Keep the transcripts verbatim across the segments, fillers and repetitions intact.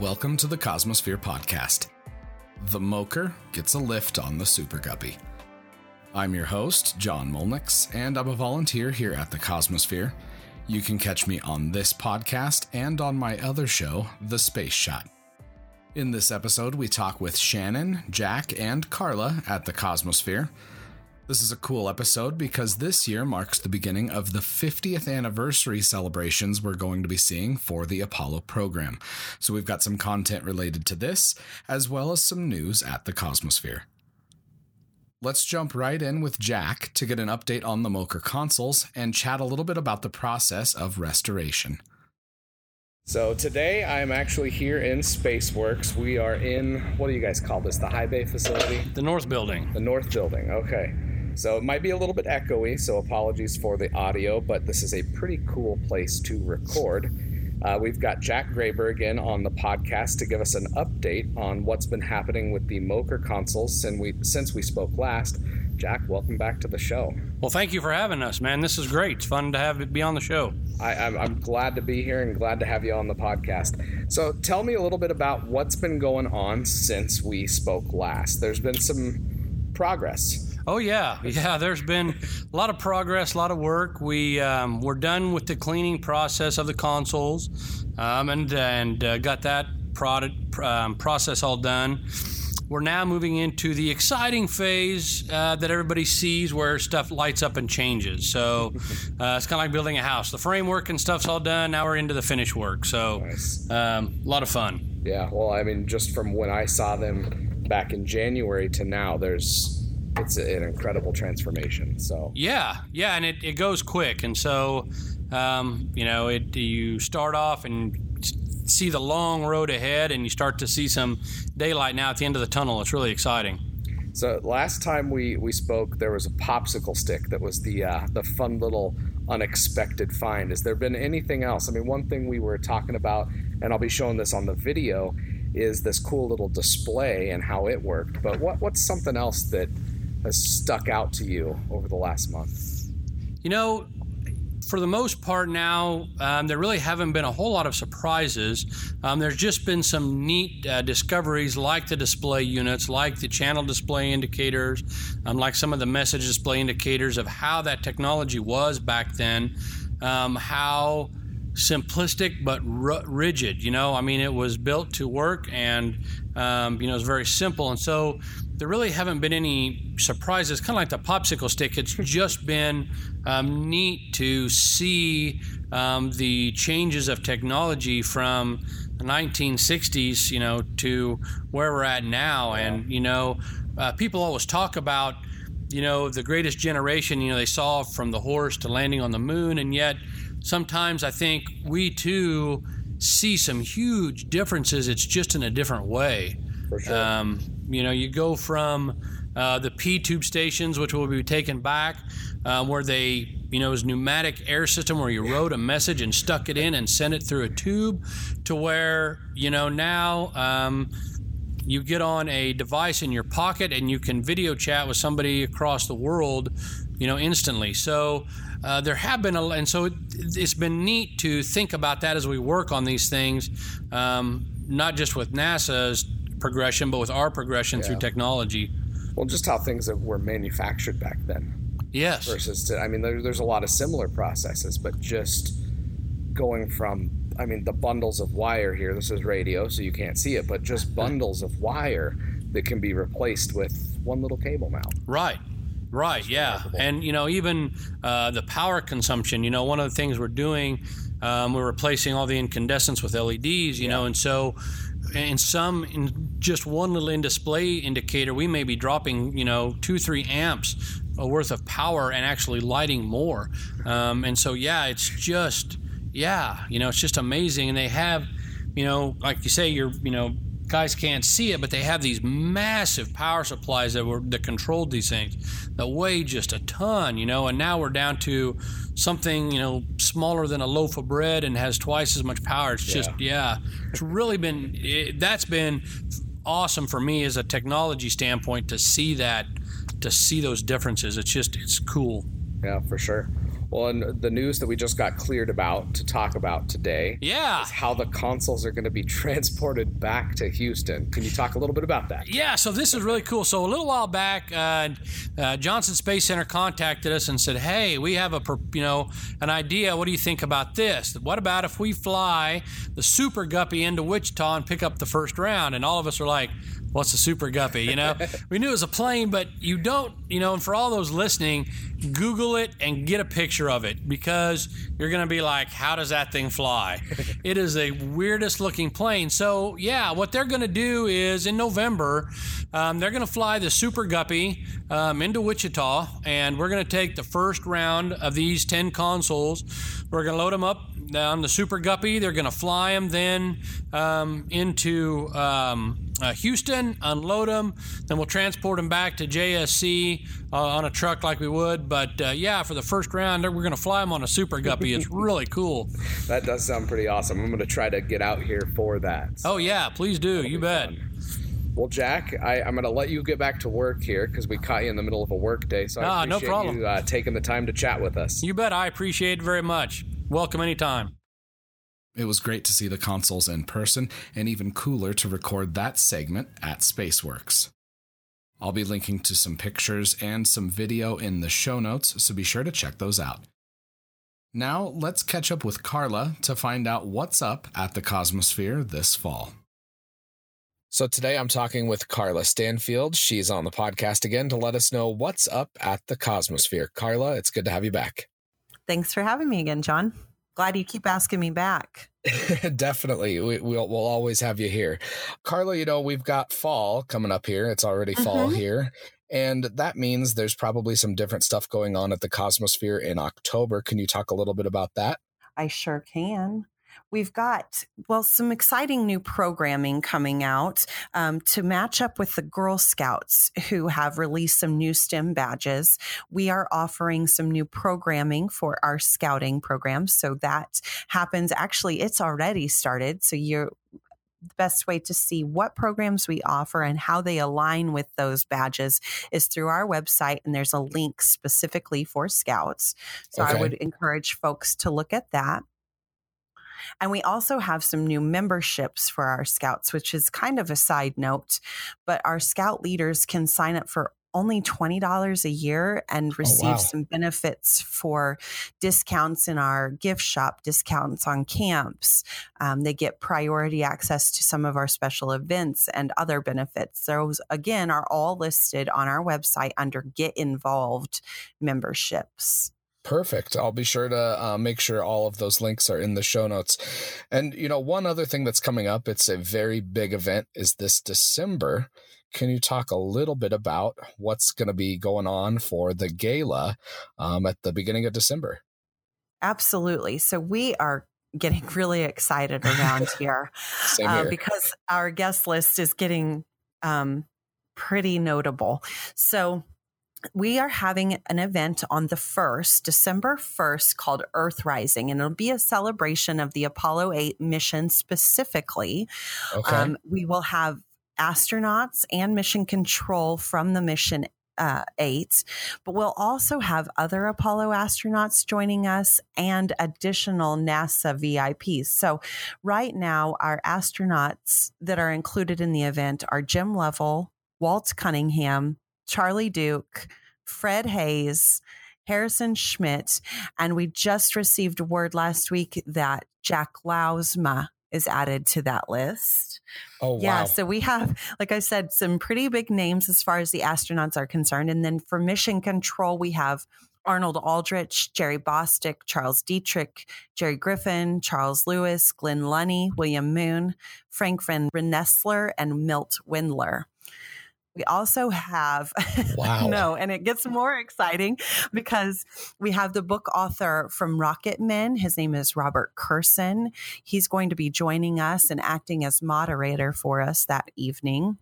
Welcome to the Cosmosphere podcast. The M O C R gets a lift on the Super Guppy. I'm your host, John Mulnix, and I'm a volunteer here at the Cosmosphere. You can catch me on this podcast and on my other show, The Space Shot. In this episode, we talk with Shannon, Jack, and Carla at the Cosmosphere. This is a cool episode because this year marks the beginning of the fiftieth anniversary celebrations we're going to be seeing for the Apollo program. So we've got some content related to this, as well as some news at the Cosmosphere. Let's jump right in with Jack to get an update on the M O C R consoles and chat a little bit about the process of restoration. So today I'm actually here in SpaceWorks. We are in, what do you guys call this, the high bay facility? The North Building. The North Building, okay. So it might be a little bit echoey, so apologies for the audio, but this is a pretty cool place to record. Uh, we've got Jack Graber again on the podcast to give us an update on what's been happening with the M O C R consoles since we, since we spoke last. Jack, welcome back to the show. Well, thank you for having us, man. This is great. It's fun to have be on the show. I, I'm, I'm glad to be here and glad to have you on the podcast. So tell me a little bit about what's been going on since we spoke last. There's been some progress. Oh, yeah. Yeah, there's been a lot of progress, a lot of work. We, um, we're done with the cleaning process of the consoles um, and, and uh, got that product um, process all done. We're now moving into the exciting phase uh, that everybody sees where stuff lights up and changes. So uh, it's kind of like building a house. The framework and stuff's all done. Now we're into the finish work. So nice. um, a lot of fun. Yeah, well, I mean, just from when I saw them back in January to now, there's... it's an incredible transformation. So yeah, yeah, and it, it goes quick. And so, um, you know, it you start off and see the long road ahead, and you start to see some daylight now at the end of the tunnel. It's really exciting. So last time we, we spoke, there was a popsicle stick that was the uh, the fun little unexpected find. Has there been anything else? I mean, one thing we were talking about, and I'll be showing this on the video, is this cool little display and how it worked. But what what's something else that has stuck out to you over the last month? You know, for the most part now, um, there really haven't been a whole lot of surprises. Um, there's just been some neat uh, discoveries like the display units, like the channel display indicators, um, like some of the message display indicators of how that technology was back then, um, how simplistic but r- rigid, you know, I mean, it was built to work and, um, you know, it's very simple. And so there really haven't been any surprises, kind of like the popsicle stick. It's just been um, neat to see um, the changes of technology from the nineteen sixties, you know, to where we're at now. Wow. And, you know, uh, people always talk about, you know, the greatest generation, you know, they saw from the horse to landing on the moon. And yet sometimes I think we, too, see some huge differences. It's just in a different way. For sure. Um, you know, you go from uh, the P-tube stations, which will be taken back, uh, where they, you know, it was pneumatic air system where you wrote a message and stuck it in and sent it through a tube, to where, you know, now um, you get on a device in your pocket and you can video chat with somebody across the world, you know, instantly. So uh, there have been, a, and so it, it's been neat to think about that as we work on these things, um, not just with NASA's progression, but with our progression yeah. through technology. Well, just how things were manufactured back then. Yes. Versus, to, I mean, there, there's a lot of similar processes, but just going from, I mean, the bundles of wire here, this is radio, so you can't see it, but just bundles of wire that can be replaced with one little cable mount. Right. Right, it's yeah. Remarkable. And, you know, even uh, the power consumption, you know, one of the things we're doing, um, we're replacing all the incandescents with L E Ds, you yeah. know, and so in some, in just one little in-display indicator, we may be dropping, you know, two, three amps worth of power and actually lighting more. Um, and so, yeah, it's just, yeah, you know, it's just amazing. And they have, you know, like you say, you're, you know, guys can't see it, but they have these massive power supplies that were that controlled these things that weighed just a ton, you know, and now we're down to something, you know, smaller than a loaf of bread and has twice as much power. It's just, yeah, yeah it's really been, it, that's been awesome for me as a technology standpoint to see that, to see those differences. It's just, it's cool. Yeah, for sure. Well, and the news that we just got cleared about to talk about today yeah. is how the consoles are going to be transported back to Houston. Can you talk a little bit about that? Yeah, so this is really cool. So a little while back, uh, uh, Johnson Space Center contacted us and said, hey, we have a you know an idea. What do you think about this? What about if we fly the Super Guppy into Wichita and pick up the first round? And all of us are like, what's a Super Guppy? You know, we knew it was a plane, but you don't, you know, and for all those listening, Google it and get a picture of it because you're going to be like, how does that thing fly? It is the weirdest looking plane. So, yeah, what they're going to do is in November, um, they're going to fly the Super Guppy um, into Wichita, and we're going to take the first round of these ten consoles. We're going to load them up on the Super Guppy. They're going to fly them then um, into um, uh, Houston, unload them, then we'll transport them back to J S C uh, on a truck like we would. But uh, yeah, for the first round, we're going to fly them on a Super Guppy. It's really cool. That does sound pretty awesome. I'm going to try to get out here for that. So. Oh, yeah, please do. That'll you bet. Fun. Well, Jack, I, I'm going to let you get back to work here because we caught you in the middle of a work day. So I ah, appreciate no problem. you uh, taking the time to chat with us. You bet. I appreciate it very much. Welcome anytime. It was great to see the consoles in person, and even cooler to record that segment at SpaceWorks. I'll be linking to some pictures and some video in the show notes, so be sure to check those out. Now, let's catch up with Carla to find out what's up at the Cosmosphere this fall. So today I'm talking with Carla Stanfield. She's on the podcast again to let us know what's up at the Cosmosphere. Carla, it's good to have you back. Thanks for having me again, John. Glad you keep asking me back. Definitely. We, we'll, we'll always have you here. Carla, you know, we've got fall coming up here. It's already mm-hmm. fall here. And that means there's probably some different stuff going on at the Cosmosphere in October. Can you talk a little bit about that? I sure can. We've got, well, some exciting new programming coming out um, to match up with the Girl Scouts who have released some new STEM badges. We are offering some new programming for our scouting program. So that happens. Actually, it's already started. So you're the best way to see what programs we offer and how they align with those badges is through our website. And there's a link specifically for Scouts. So okay. I would encourage folks to look at that. And we also have some new memberships for our Scouts, which is kind of a side note, but our Scout leaders can sign up for only twenty dollars a year and receive oh, wow. some benefits for discounts in our gift shop, discounts on camps. Um, they get priority access to some of our special events and other benefits. Those, again, are all listed on our website under Get Involved Memberships. Perfect. I'll be sure to uh, make sure all of those links are in the show notes. And, you know, one other thing that's coming up, it's a very big event, is this December. Can you talk a little bit about what's going to be going on for the gala um, at the beginning of December? Absolutely. So we are getting really excited around here, Same here. Uh, because our guest list is getting um, pretty notable. So we are having an event on the first, December first, called Earthrise, and it'll be a celebration of the Apollo eight mission specifically. Okay. Um, we will have astronauts and mission control from the mission uh, eight, but we'll also have other Apollo astronauts joining us and additional NASA V I Ps. So right now, our astronauts that are included in the event are Jim Lovell, Walt Cunningham, Charlie Duke, Fred Haise, Harrison Schmitt, and we just received word last week that Jack Lousma is added to that list. Oh, wow. Yeah, so we have, like I said, some pretty big names as far as the astronauts are concerned. And then for mission control, we have Arnold Aldrich, Jerry Bostick, Charles Dietrich, Jerry Griffin, Charles Lewis, Glenn Lunny, William Moon, Frank Van Rennesler, and Milt Windler. We also have, wow. no, and it gets more exciting because we have the book author from Rocket Men. His name is Robert Kurson. He's going to be joining us and acting as moderator for us that evening.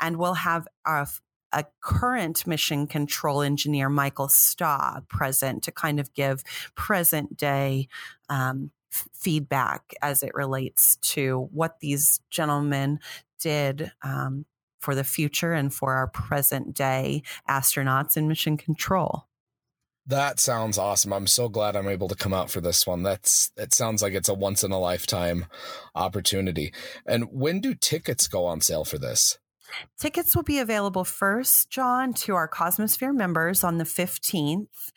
And we'll have our, a current mission control engineer, Michael Stah, present to kind of give present day um, f- feedback as it relates to what these gentlemen did um, for the future and for our present day astronauts in mission control. That sounds awesome. I'm so glad I'm able to come out for this one. That's, it sounds like it's a once in a lifetime opportunity. And when do tickets go on sale for this? Tickets will be available first, John, to our Cosmosphere members on the fifteenth.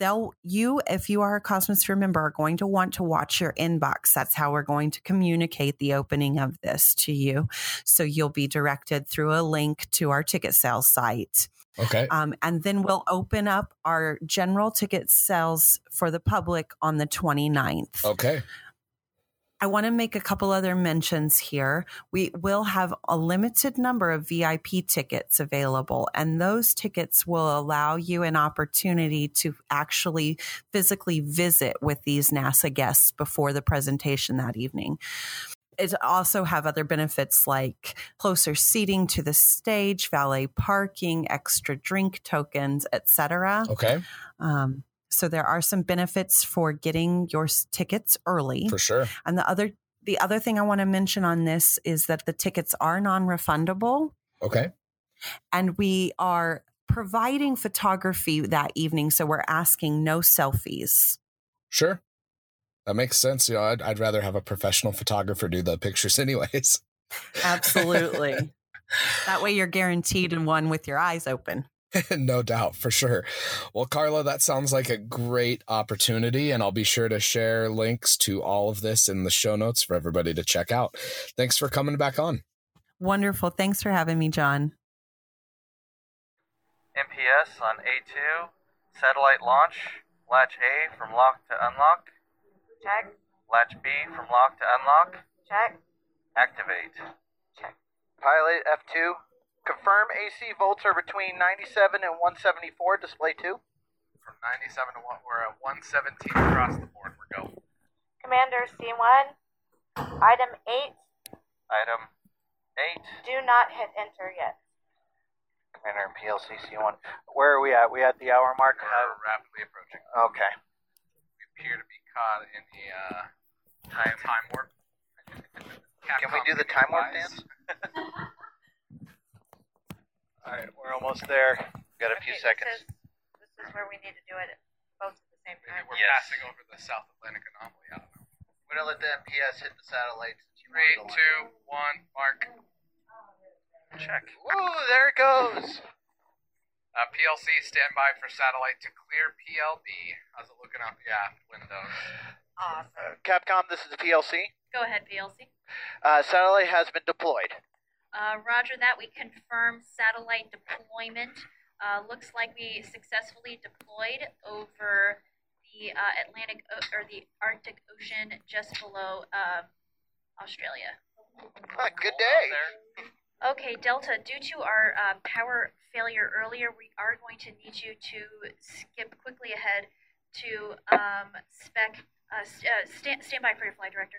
They'll, you, if you are a Cosmosphere member, are going to want to watch your inbox. That's how we're going to communicate the opening of this to you. So you'll be directed through a link to our ticket sales site. Okay. Um, and then we'll open up our general ticket sales for the public on the twenty-ninth. Okay. I want to make a couple other mentions here. We will have a limited number of V I P tickets available, and those tickets will allow you an opportunity to actually physically visit with these NASA guests before the presentation that evening. It also have other benefits like closer seating to the stage, valet parking, extra drink tokens, et cetera. Okay. Um, So there are some benefits for getting your tickets early. For sure. And the other the other thing I want to mention on this is that the tickets are non-refundable. Okay. And we are providing photography that evening, so we're asking no selfies. Sure. That makes sense. You know, I'd, I'd rather have a professional photographer do the pictures anyways. Absolutely. That way you're guaranteed in one with your eyes open. No doubt, for sure. Well, Carla, that sounds like a great opportunity, and I'll be sure to share links to all of this in the show notes for everybody to check out. Thanks for coming back on. Wonderful. Thanks for having me, John. M P S on A two, satellite launch, latch A from lock to unlock. Check. Latch B from lock to unlock. Check. Activate. Check. Pilot F two. Confirm A C volts are between ninety-seven and one seventy-four, display two. From ninety-seven to one, we're at one seventeen across the board, we're go. Commander C one, item eight. Item eight. Do not hit enter yet. Commander P L C C one, where are we at? We at the hour mark? We're rapidly approaching. Okay. We appear to be caught in the uh, time, time warp. Can we do the time warp dance? All right, we're almost there. We've got a few okay, seconds. This is, this is where we need to do it both at the same time. We're yes. passing over the South Atlantic anomaly. I don't know. We're going to let the M P S hit the satellites. Three, two, one, mark. Check. Ooh, there it goes. Uh, P L C, standby for satellite to clear P L B. How's it looking out the aft windows? Awesome. Uh, Capcom, this is the P L C. Go ahead, P L C. Uh, satellite has been deployed. Uh, roger that. We confirm satellite deployment. Uh, looks like we successfully deployed over the uh, Atlantic o- or the Arctic Ocean just below uh, Australia. Ah, good day. Okay, Delta, due to our uh, power failure earlier, we are going to need you to skip quickly ahead to um, spec. Uh, st- uh, stand, stand by for your flight director.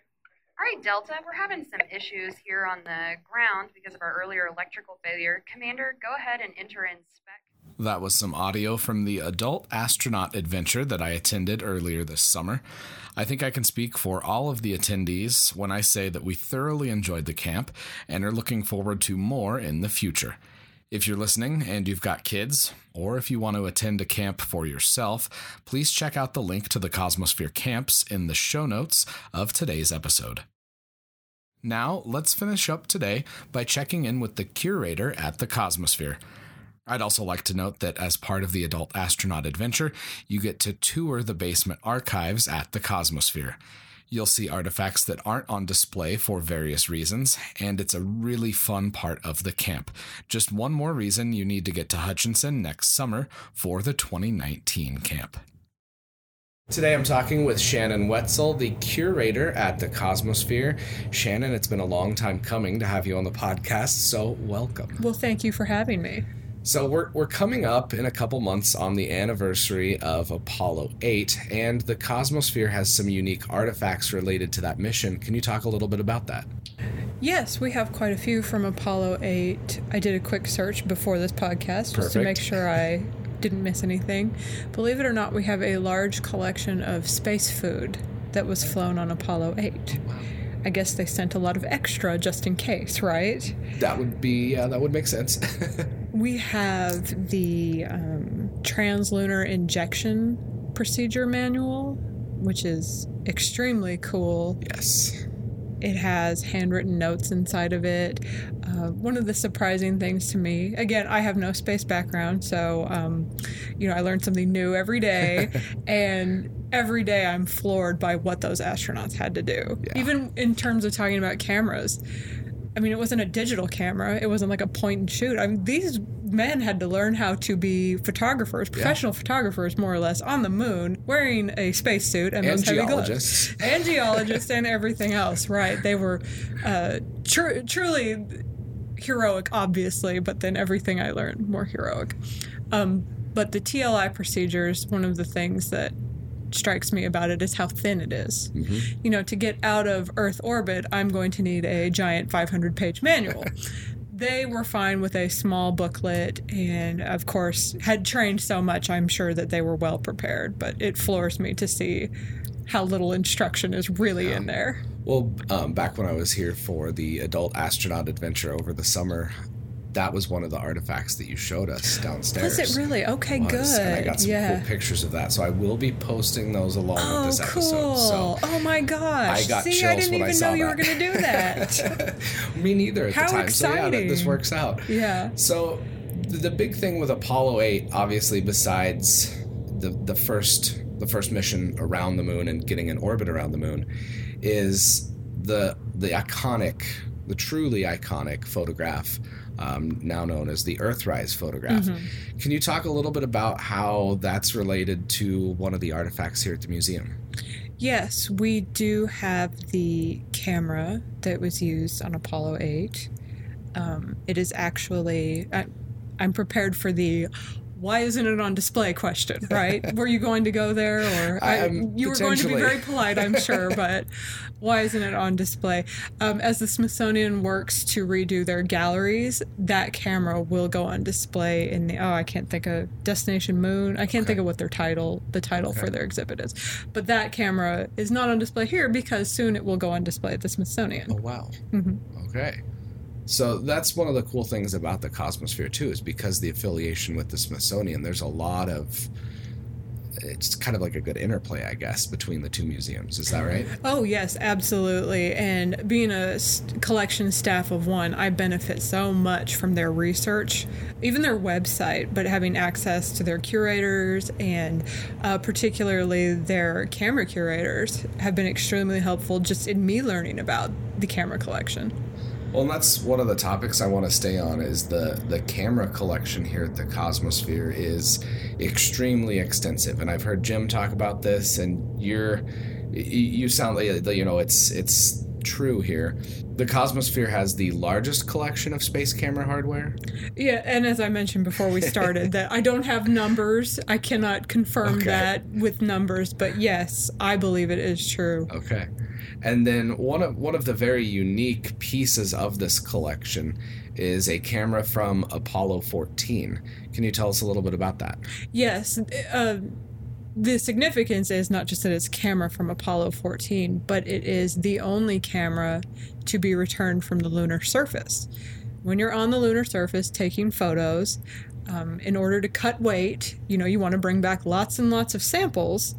All right, Delta, we're having some issues here on the ground because of our earlier electrical failure. Commander, go ahead and enter in spec. That was some audio from the adult astronaut adventure that I attended earlier this summer. I think I can speak for all of the attendees when I say that we thoroughly enjoyed the camp and are looking forward to more in the future. If you're listening and you've got kids, or if you want to attend a camp for yourself, please check out the link to the Cosmosphere camps in the show notes of today's episode. Now, let's finish up today by checking in with the curator at the Cosmosphere. I'd also like to note that as part of the Adult Astronaut Adventure, you get to tour the basement archives at the Cosmosphere. You'll see artifacts that aren't on display for various reasons, and it's a really fun part of the camp. Just one more reason you need to get to Hutchinson next summer for the twenty nineteen camp. Today I'm talking with Shannon Wetzel, the curator at the Cosmosphere. Shannon, it's been a long time coming to have you on the podcast, so welcome. Well, thank you for having me. So we're we're coming up in a couple months on the anniversary of Apollo eight, and the Cosmosphere has some unique artifacts related to that mission. Can you talk a little bit about that? Yes, we have quite a few from Apollo eight. I did a quick search before this podcast just Perfect. to make sure I didn't miss anything. Believe it or not, we have a large collection of space food that was flown on Apollo eight. Wow. I guess they sent a lot of extra just in case, right? That would be, yeah, that would make sense. We have the um, translunar injection procedure manual, which is extremely cool. Yes. It has handwritten notes inside of it. Uh, one of the surprising things to me, again, I have no space background, so, um, you know, I learn something new every day, and every day I'm floored by what those astronauts had to do. Yeah. Even in terms of talking about cameras. I mean, it wasn't a digital camera. It wasn't like a point and shoot. I mean, these men had to learn how to be photographers, professional yeah. photographers, more or less, on the moon, wearing a spacesuit and, and those heavy gloves. And geologists and everything else, right? They were uh, tr- truly heroic, obviously, but then everything I learned, more heroic. Um, but the T L I procedures, one of the things that strikes me about it is how thin it is. Mm-hmm. You know, to get out of Earth orbit, I'm going to need a giant five hundred page manual. They were fine with a small booklet and, of course, had trained so much, I'm sure that they were well prepared, but it floors me to see how little instruction is really yeah. in there. Well, um, back when I was here for the adult astronaut adventure over the summer, that was one of the artifacts that you showed us downstairs. Was it really? Okay, it was, good. And I got some yeah. cool pictures of that. So I will be posting those along oh, with this cool. episode. So oh, my gosh. I got See, chills I didn't when even I saw know that. You were going to do that. Me neither at How the time. Exciting. So yeah, that, this works out. Yeah. So the big thing with Apollo eight, obviously, besides the the first the first mission around the moon and getting an orbit around the moon, is the the iconic, the truly iconic photograph Um, now known as the Earthrise photograph. Mm-hmm. Can you talk a little bit about how that's related to one of the artifacts here at the museum? Yes, we do have the camera that was used on Apollo eight. Um, it is actually, I, I'm prepared for the why isn't it on display question, right? Were you going to go there? Or I, you were going to be very polite, I'm sure, but why isn't it on display? Um, as the Smithsonian works to redo their galleries, that camera will go on display in the, oh, I can't think of Destination Moon. I can't okay. think of what their title, the title okay. for their exhibit is. But that camera is not on display here because soon it will go on display at the Smithsonian. Oh, wow. Mm-hmm. Okay. So that's one of the cool things about the Cosmosphere, too, is because the affiliation with the Smithsonian, there's a lot of, it's kind of like a good interplay, I guess, between the two museums. Is that right? Oh, yes, absolutely. And being a collection staff of one, I benefit so much from their research, even their website, but having access to their curators and uh, particularly their camera curators have been extremely helpful just in me learning about the camera collection. Well, and that's one of the topics I want to stay on is the, the camera collection here at the Cosmosphere is extremely extensive. And I've heard Jim talk about this, and you're, you sound like, you know, it's it's true here. The Cosmosphere has the largest collection of space camera hardware. Yeah, and as I mentioned before we started, that I don't have numbers. I cannot confirm okay. that with numbers, but yes, I believe it is true. Okay. And then one of one of the very unique pieces of this collection is a camera from Apollo fourteen. Can you tell us a little bit about that? Yes. Uh, the significance is not just that it's camera from Apollo fourteen, but it is the only camera to be returned from the lunar surface. When you're on the lunar surface taking photos, um, in order to cut weight, you know, you want to bring back lots and lots of samples.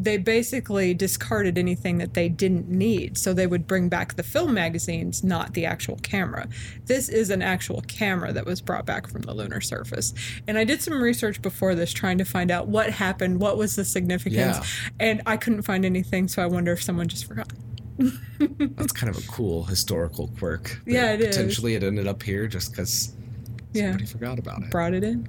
They basically discarded anything that they didn't need. So they would bring back the film magazines, not the actual camera. This is an actual camera that was brought back from the lunar surface. And I did some research before this trying to find out what happened, what was the significance, yeah. and I couldn't find anything, so I wonder if someone just forgot. That's kind of a cool historical quirk. Yeah, it potentially is. Potentially it ended up here just because yeah. somebody forgot about it. Brought it in.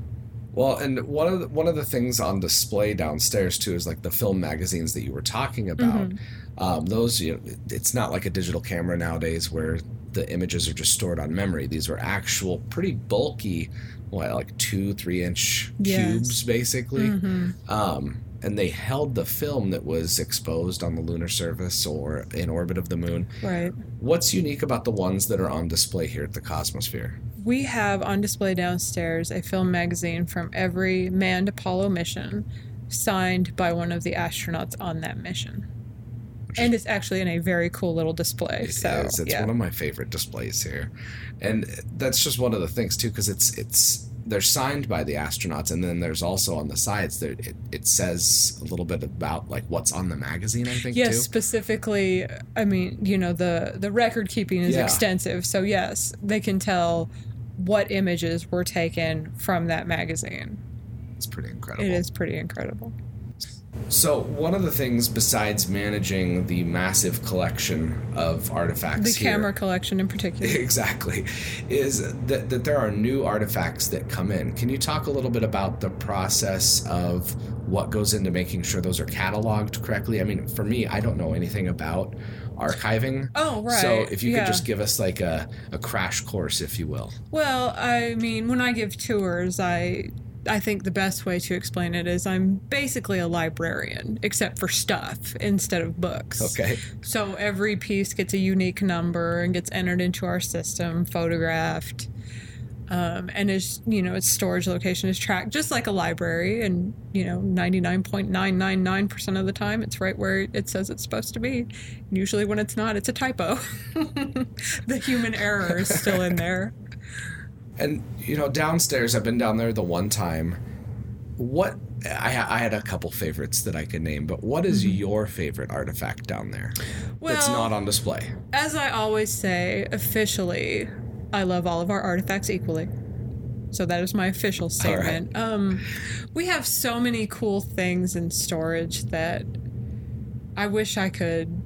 Well, and one of the, one of the things on display downstairs too is like the film magazines that you were talking about. Mm-hmm. Um, those, you know, it's not like a digital camera nowadays where the images are just stored on memory. These were actual, pretty bulky, what, like two, three inch yes. cubes basically. Mm-hmm. Um, and they held the film that was exposed on the lunar surface or in orbit of the moon. Right. What's unique about the ones that are on display here at the Cosmosphere? We have on display downstairs a film magazine from every manned Apollo mission signed by one of the astronauts on that mission. And it's actually in a very cool little display. It so, is. It's yeah. one of my favorite displays here. And that's just one of the things, too, because it's it's... they're signed by the astronauts, and then there's also on the sides that it, it says a little bit about like what's on the magazine, I think, yes, too. Yes, specifically, I mean, you know, the, the record keeping is yeah. extensive, so yes, they can tell what images were taken from that magazine. It's pretty incredible. It is pretty incredible. So one of the things besides managing the massive collection of artifacts here... the camera collection in particular. Exactly. Is that, that there are new artifacts that come in. Can you talk a little bit about the process of what goes into making sure those are cataloged correctly? I mean, for me, I don't know anything about archiving. Oh, right. So if you yeah. could just give us like a, a crash course, if you will. Well, I mean, when I give tours, I... I think the best way to explain it is I'm basically a librarian, except for stuff instead of books. Okay. So every piece gets a unique number and gets entered into our system, photographed, um, and is, you know, its storage location is tracked just like a library. And, you know, ninety-nine point nine nine nine percent of the time, it's right where it says it's supposed to be. And usually when it's not, it's a typo. The human error is still in there. And, you know, downstairs, I've been down there the one time. What I, I had a couple favorites that I could name, but what is mm-hmm. your favorite artifact down there well, that's not on display? As I always say, officially, I love all of our artifacts equally. So that is my official statement. All right. Um, we have so many cool things in storage that I wish I could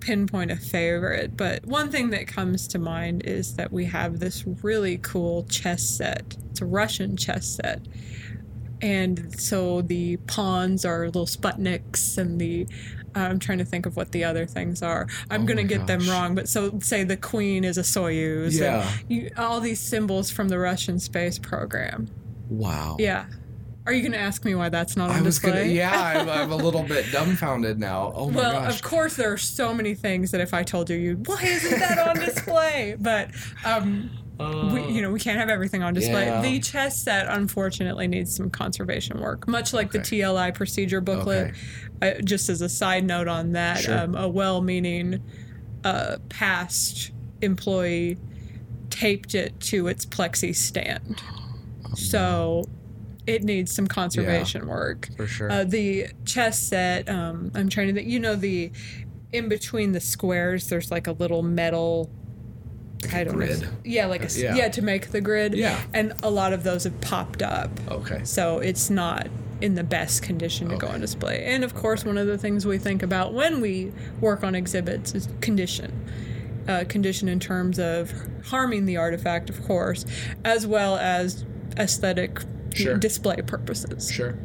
pinpoint a favorite, but one thing that comes to mind is that we have this really cool chess set. It's a Russian chess set, and so the pawns are little Sputniks, and the uh, I'm trying to think of what the other things are. I'm oh gonna get gosh. them wrong, but so say the queen is a Soyuz. Yeah, and you, all these symbols from the Russian space program. Wow. Yeah. Are you going to ask me why that's not on I was display? Gonna, yeah, I'm, I'm a little bit dumbfounded now. Oh, my well, gosh. Well, of course, there are so many things that if I told you, you why isn't that on display? But, um, uh, we, you know, we can't have everything on display. Yeah. The chess set, unfortunately, needs some conservation work, much like okay. the T L I procedure booklet. Okay. Uh, just as a side note on that, sure. um, a well-meaning uh, past employee taped it to its plexi stand. Oh, so... it needs some conservation yeah, work. For sure. Uh, the chess set, um, I'm trying to think, you know, the in between the squares, there's like a little metal, like I a don't grid. know. Yeah, like a, yeah. yeah, to make the grid. Yeah. And a lot of those have popped up. Okay. So it's not in the best condition to okay. go on display. And of course, okay. one of the things we think about when we work on exhibits is condition. Uh, condition in terms of harming the artifact, of course, as well as aesthetic Sure. display purposes. Sure.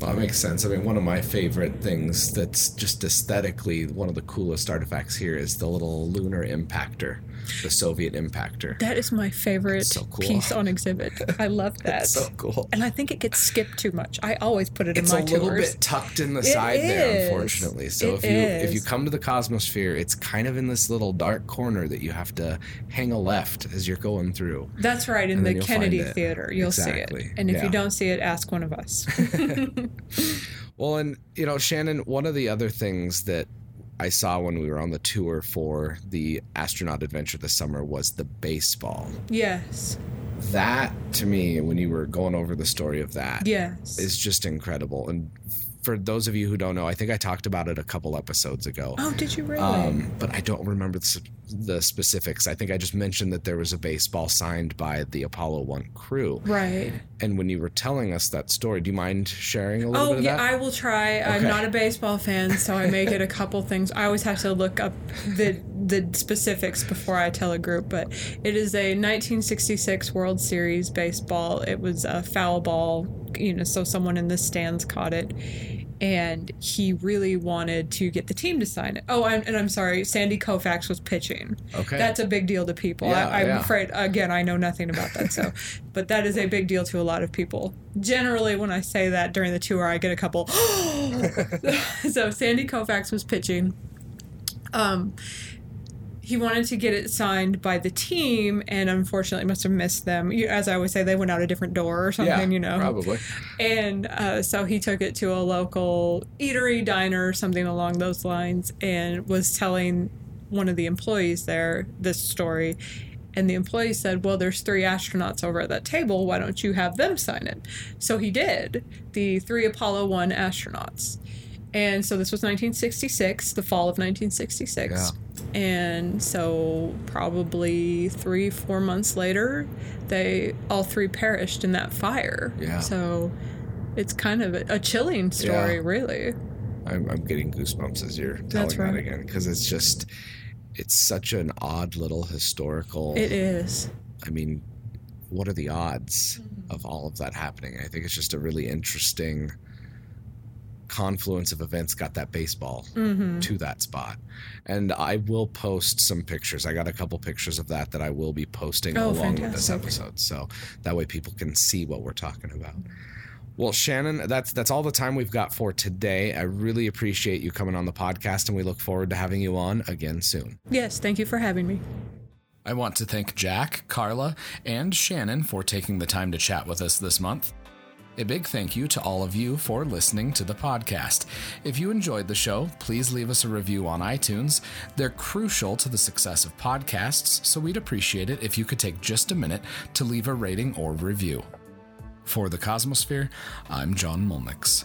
Well, that makes sense. I mean, one of my favorite things that's just aesthetically one of the coolest artifacts here is the little lunar impactor, the Soviet impactor. That is my favorite so cool. piece on exhibit. I love that. It's so cool. And I think it gets skipped too much. I always put it it's in my tours. It's a little bit tucked in the it side is. there, unfortunately. So it if you is. if you come to the Cosmosphere, it's kind of in this little dark corner that you have to hang a left as you're going through. That's right. In the Kennedy Theater, you'll exactly. see it. And if yeah. you don't see it, ask one of us. Well, and, you know, Shannon, one of the other things that I saw when we were on the tour for the astronaut adventure this summer was the baseball. Yes. That, to me, when you were going over the story of that, yes. is just incredible. And for those of you who don't know, I think I talked about it a couple episodes ago. Oh, did you really? Um, but I don't remember the, the specifics. I think I just mentioned that there was a baseball signed by the Apollo one crew. Right. And when you were telling us that story, do you mind sharing a little oh, bit of yeah, that? Oh, yeah, I will try. Okay. I'm not a baseball fan, so I may get a couple things. I always have to look up the the specifics before I tell a group, but it is a nineteen sixty-six World Series baseball. It was a foul ball, you know, so someone in the stands caught it, and he really wanted to get the team to sign it. Oh, I'm, and I'm sorry, Sandy Koufax was pitching. Okay. That's a big deal to people. Yeah, I, I'm yeah. afraid, again, I know nothing about that, so. But that is a big deal to a lot of people. Generally, when I say that during the tour, I get a couple, so Sandy Koufax was pitching. Um, He wanted to get it signed by the team, and unfortunately must have missed them. As I always say, they went out a different door or something, yeah, you know. Probably. And uh, so he took it to a local eatery, diner, something along those lines, and was telling one of the employees there this story. And the employee said, well, there's three astronauts over at that table. Why don't you have them sign it? So he did. The three Apollo one astronauts. And so this was nineteen sixty-six, the fall of nineteen sixty-six. Yeah. And so probably three, four months later, they all three perished in that fire. Yeah. So it's kind of a, a chilling story, yeah. really. I'm, I'm getting goosebumps as you're telling That's right. that again, because it's just, it's such an odd little historical. It is. I mean, what are the odds mm-hmm. of all of that happening? I think it's just a really interesting confluence of events got that baseball mm-hmm. to that spot. And I will post some pictures. I got a couple pictures of that that I will be posting oh, along fantastic. with this episode, so that way people can see what we're talking about. Well, Shannon, that's that's all the time we've got for today. I really appreciate you coming on the podcast, and we look forward to having you on again soon. Yes, thank you for having me. I want to thank Jack, Carla, and Shannon for taking the time to chat with us this month. A big thank you to all of you for listening to the podcast. If you enjoyed the show, please leave us a review on iTunes. They're crucial to the success of podcasts, so we'd appreciate it if you could take just a minute to leave a rating or review. For the Cosmosphere, I'm John Mulnix.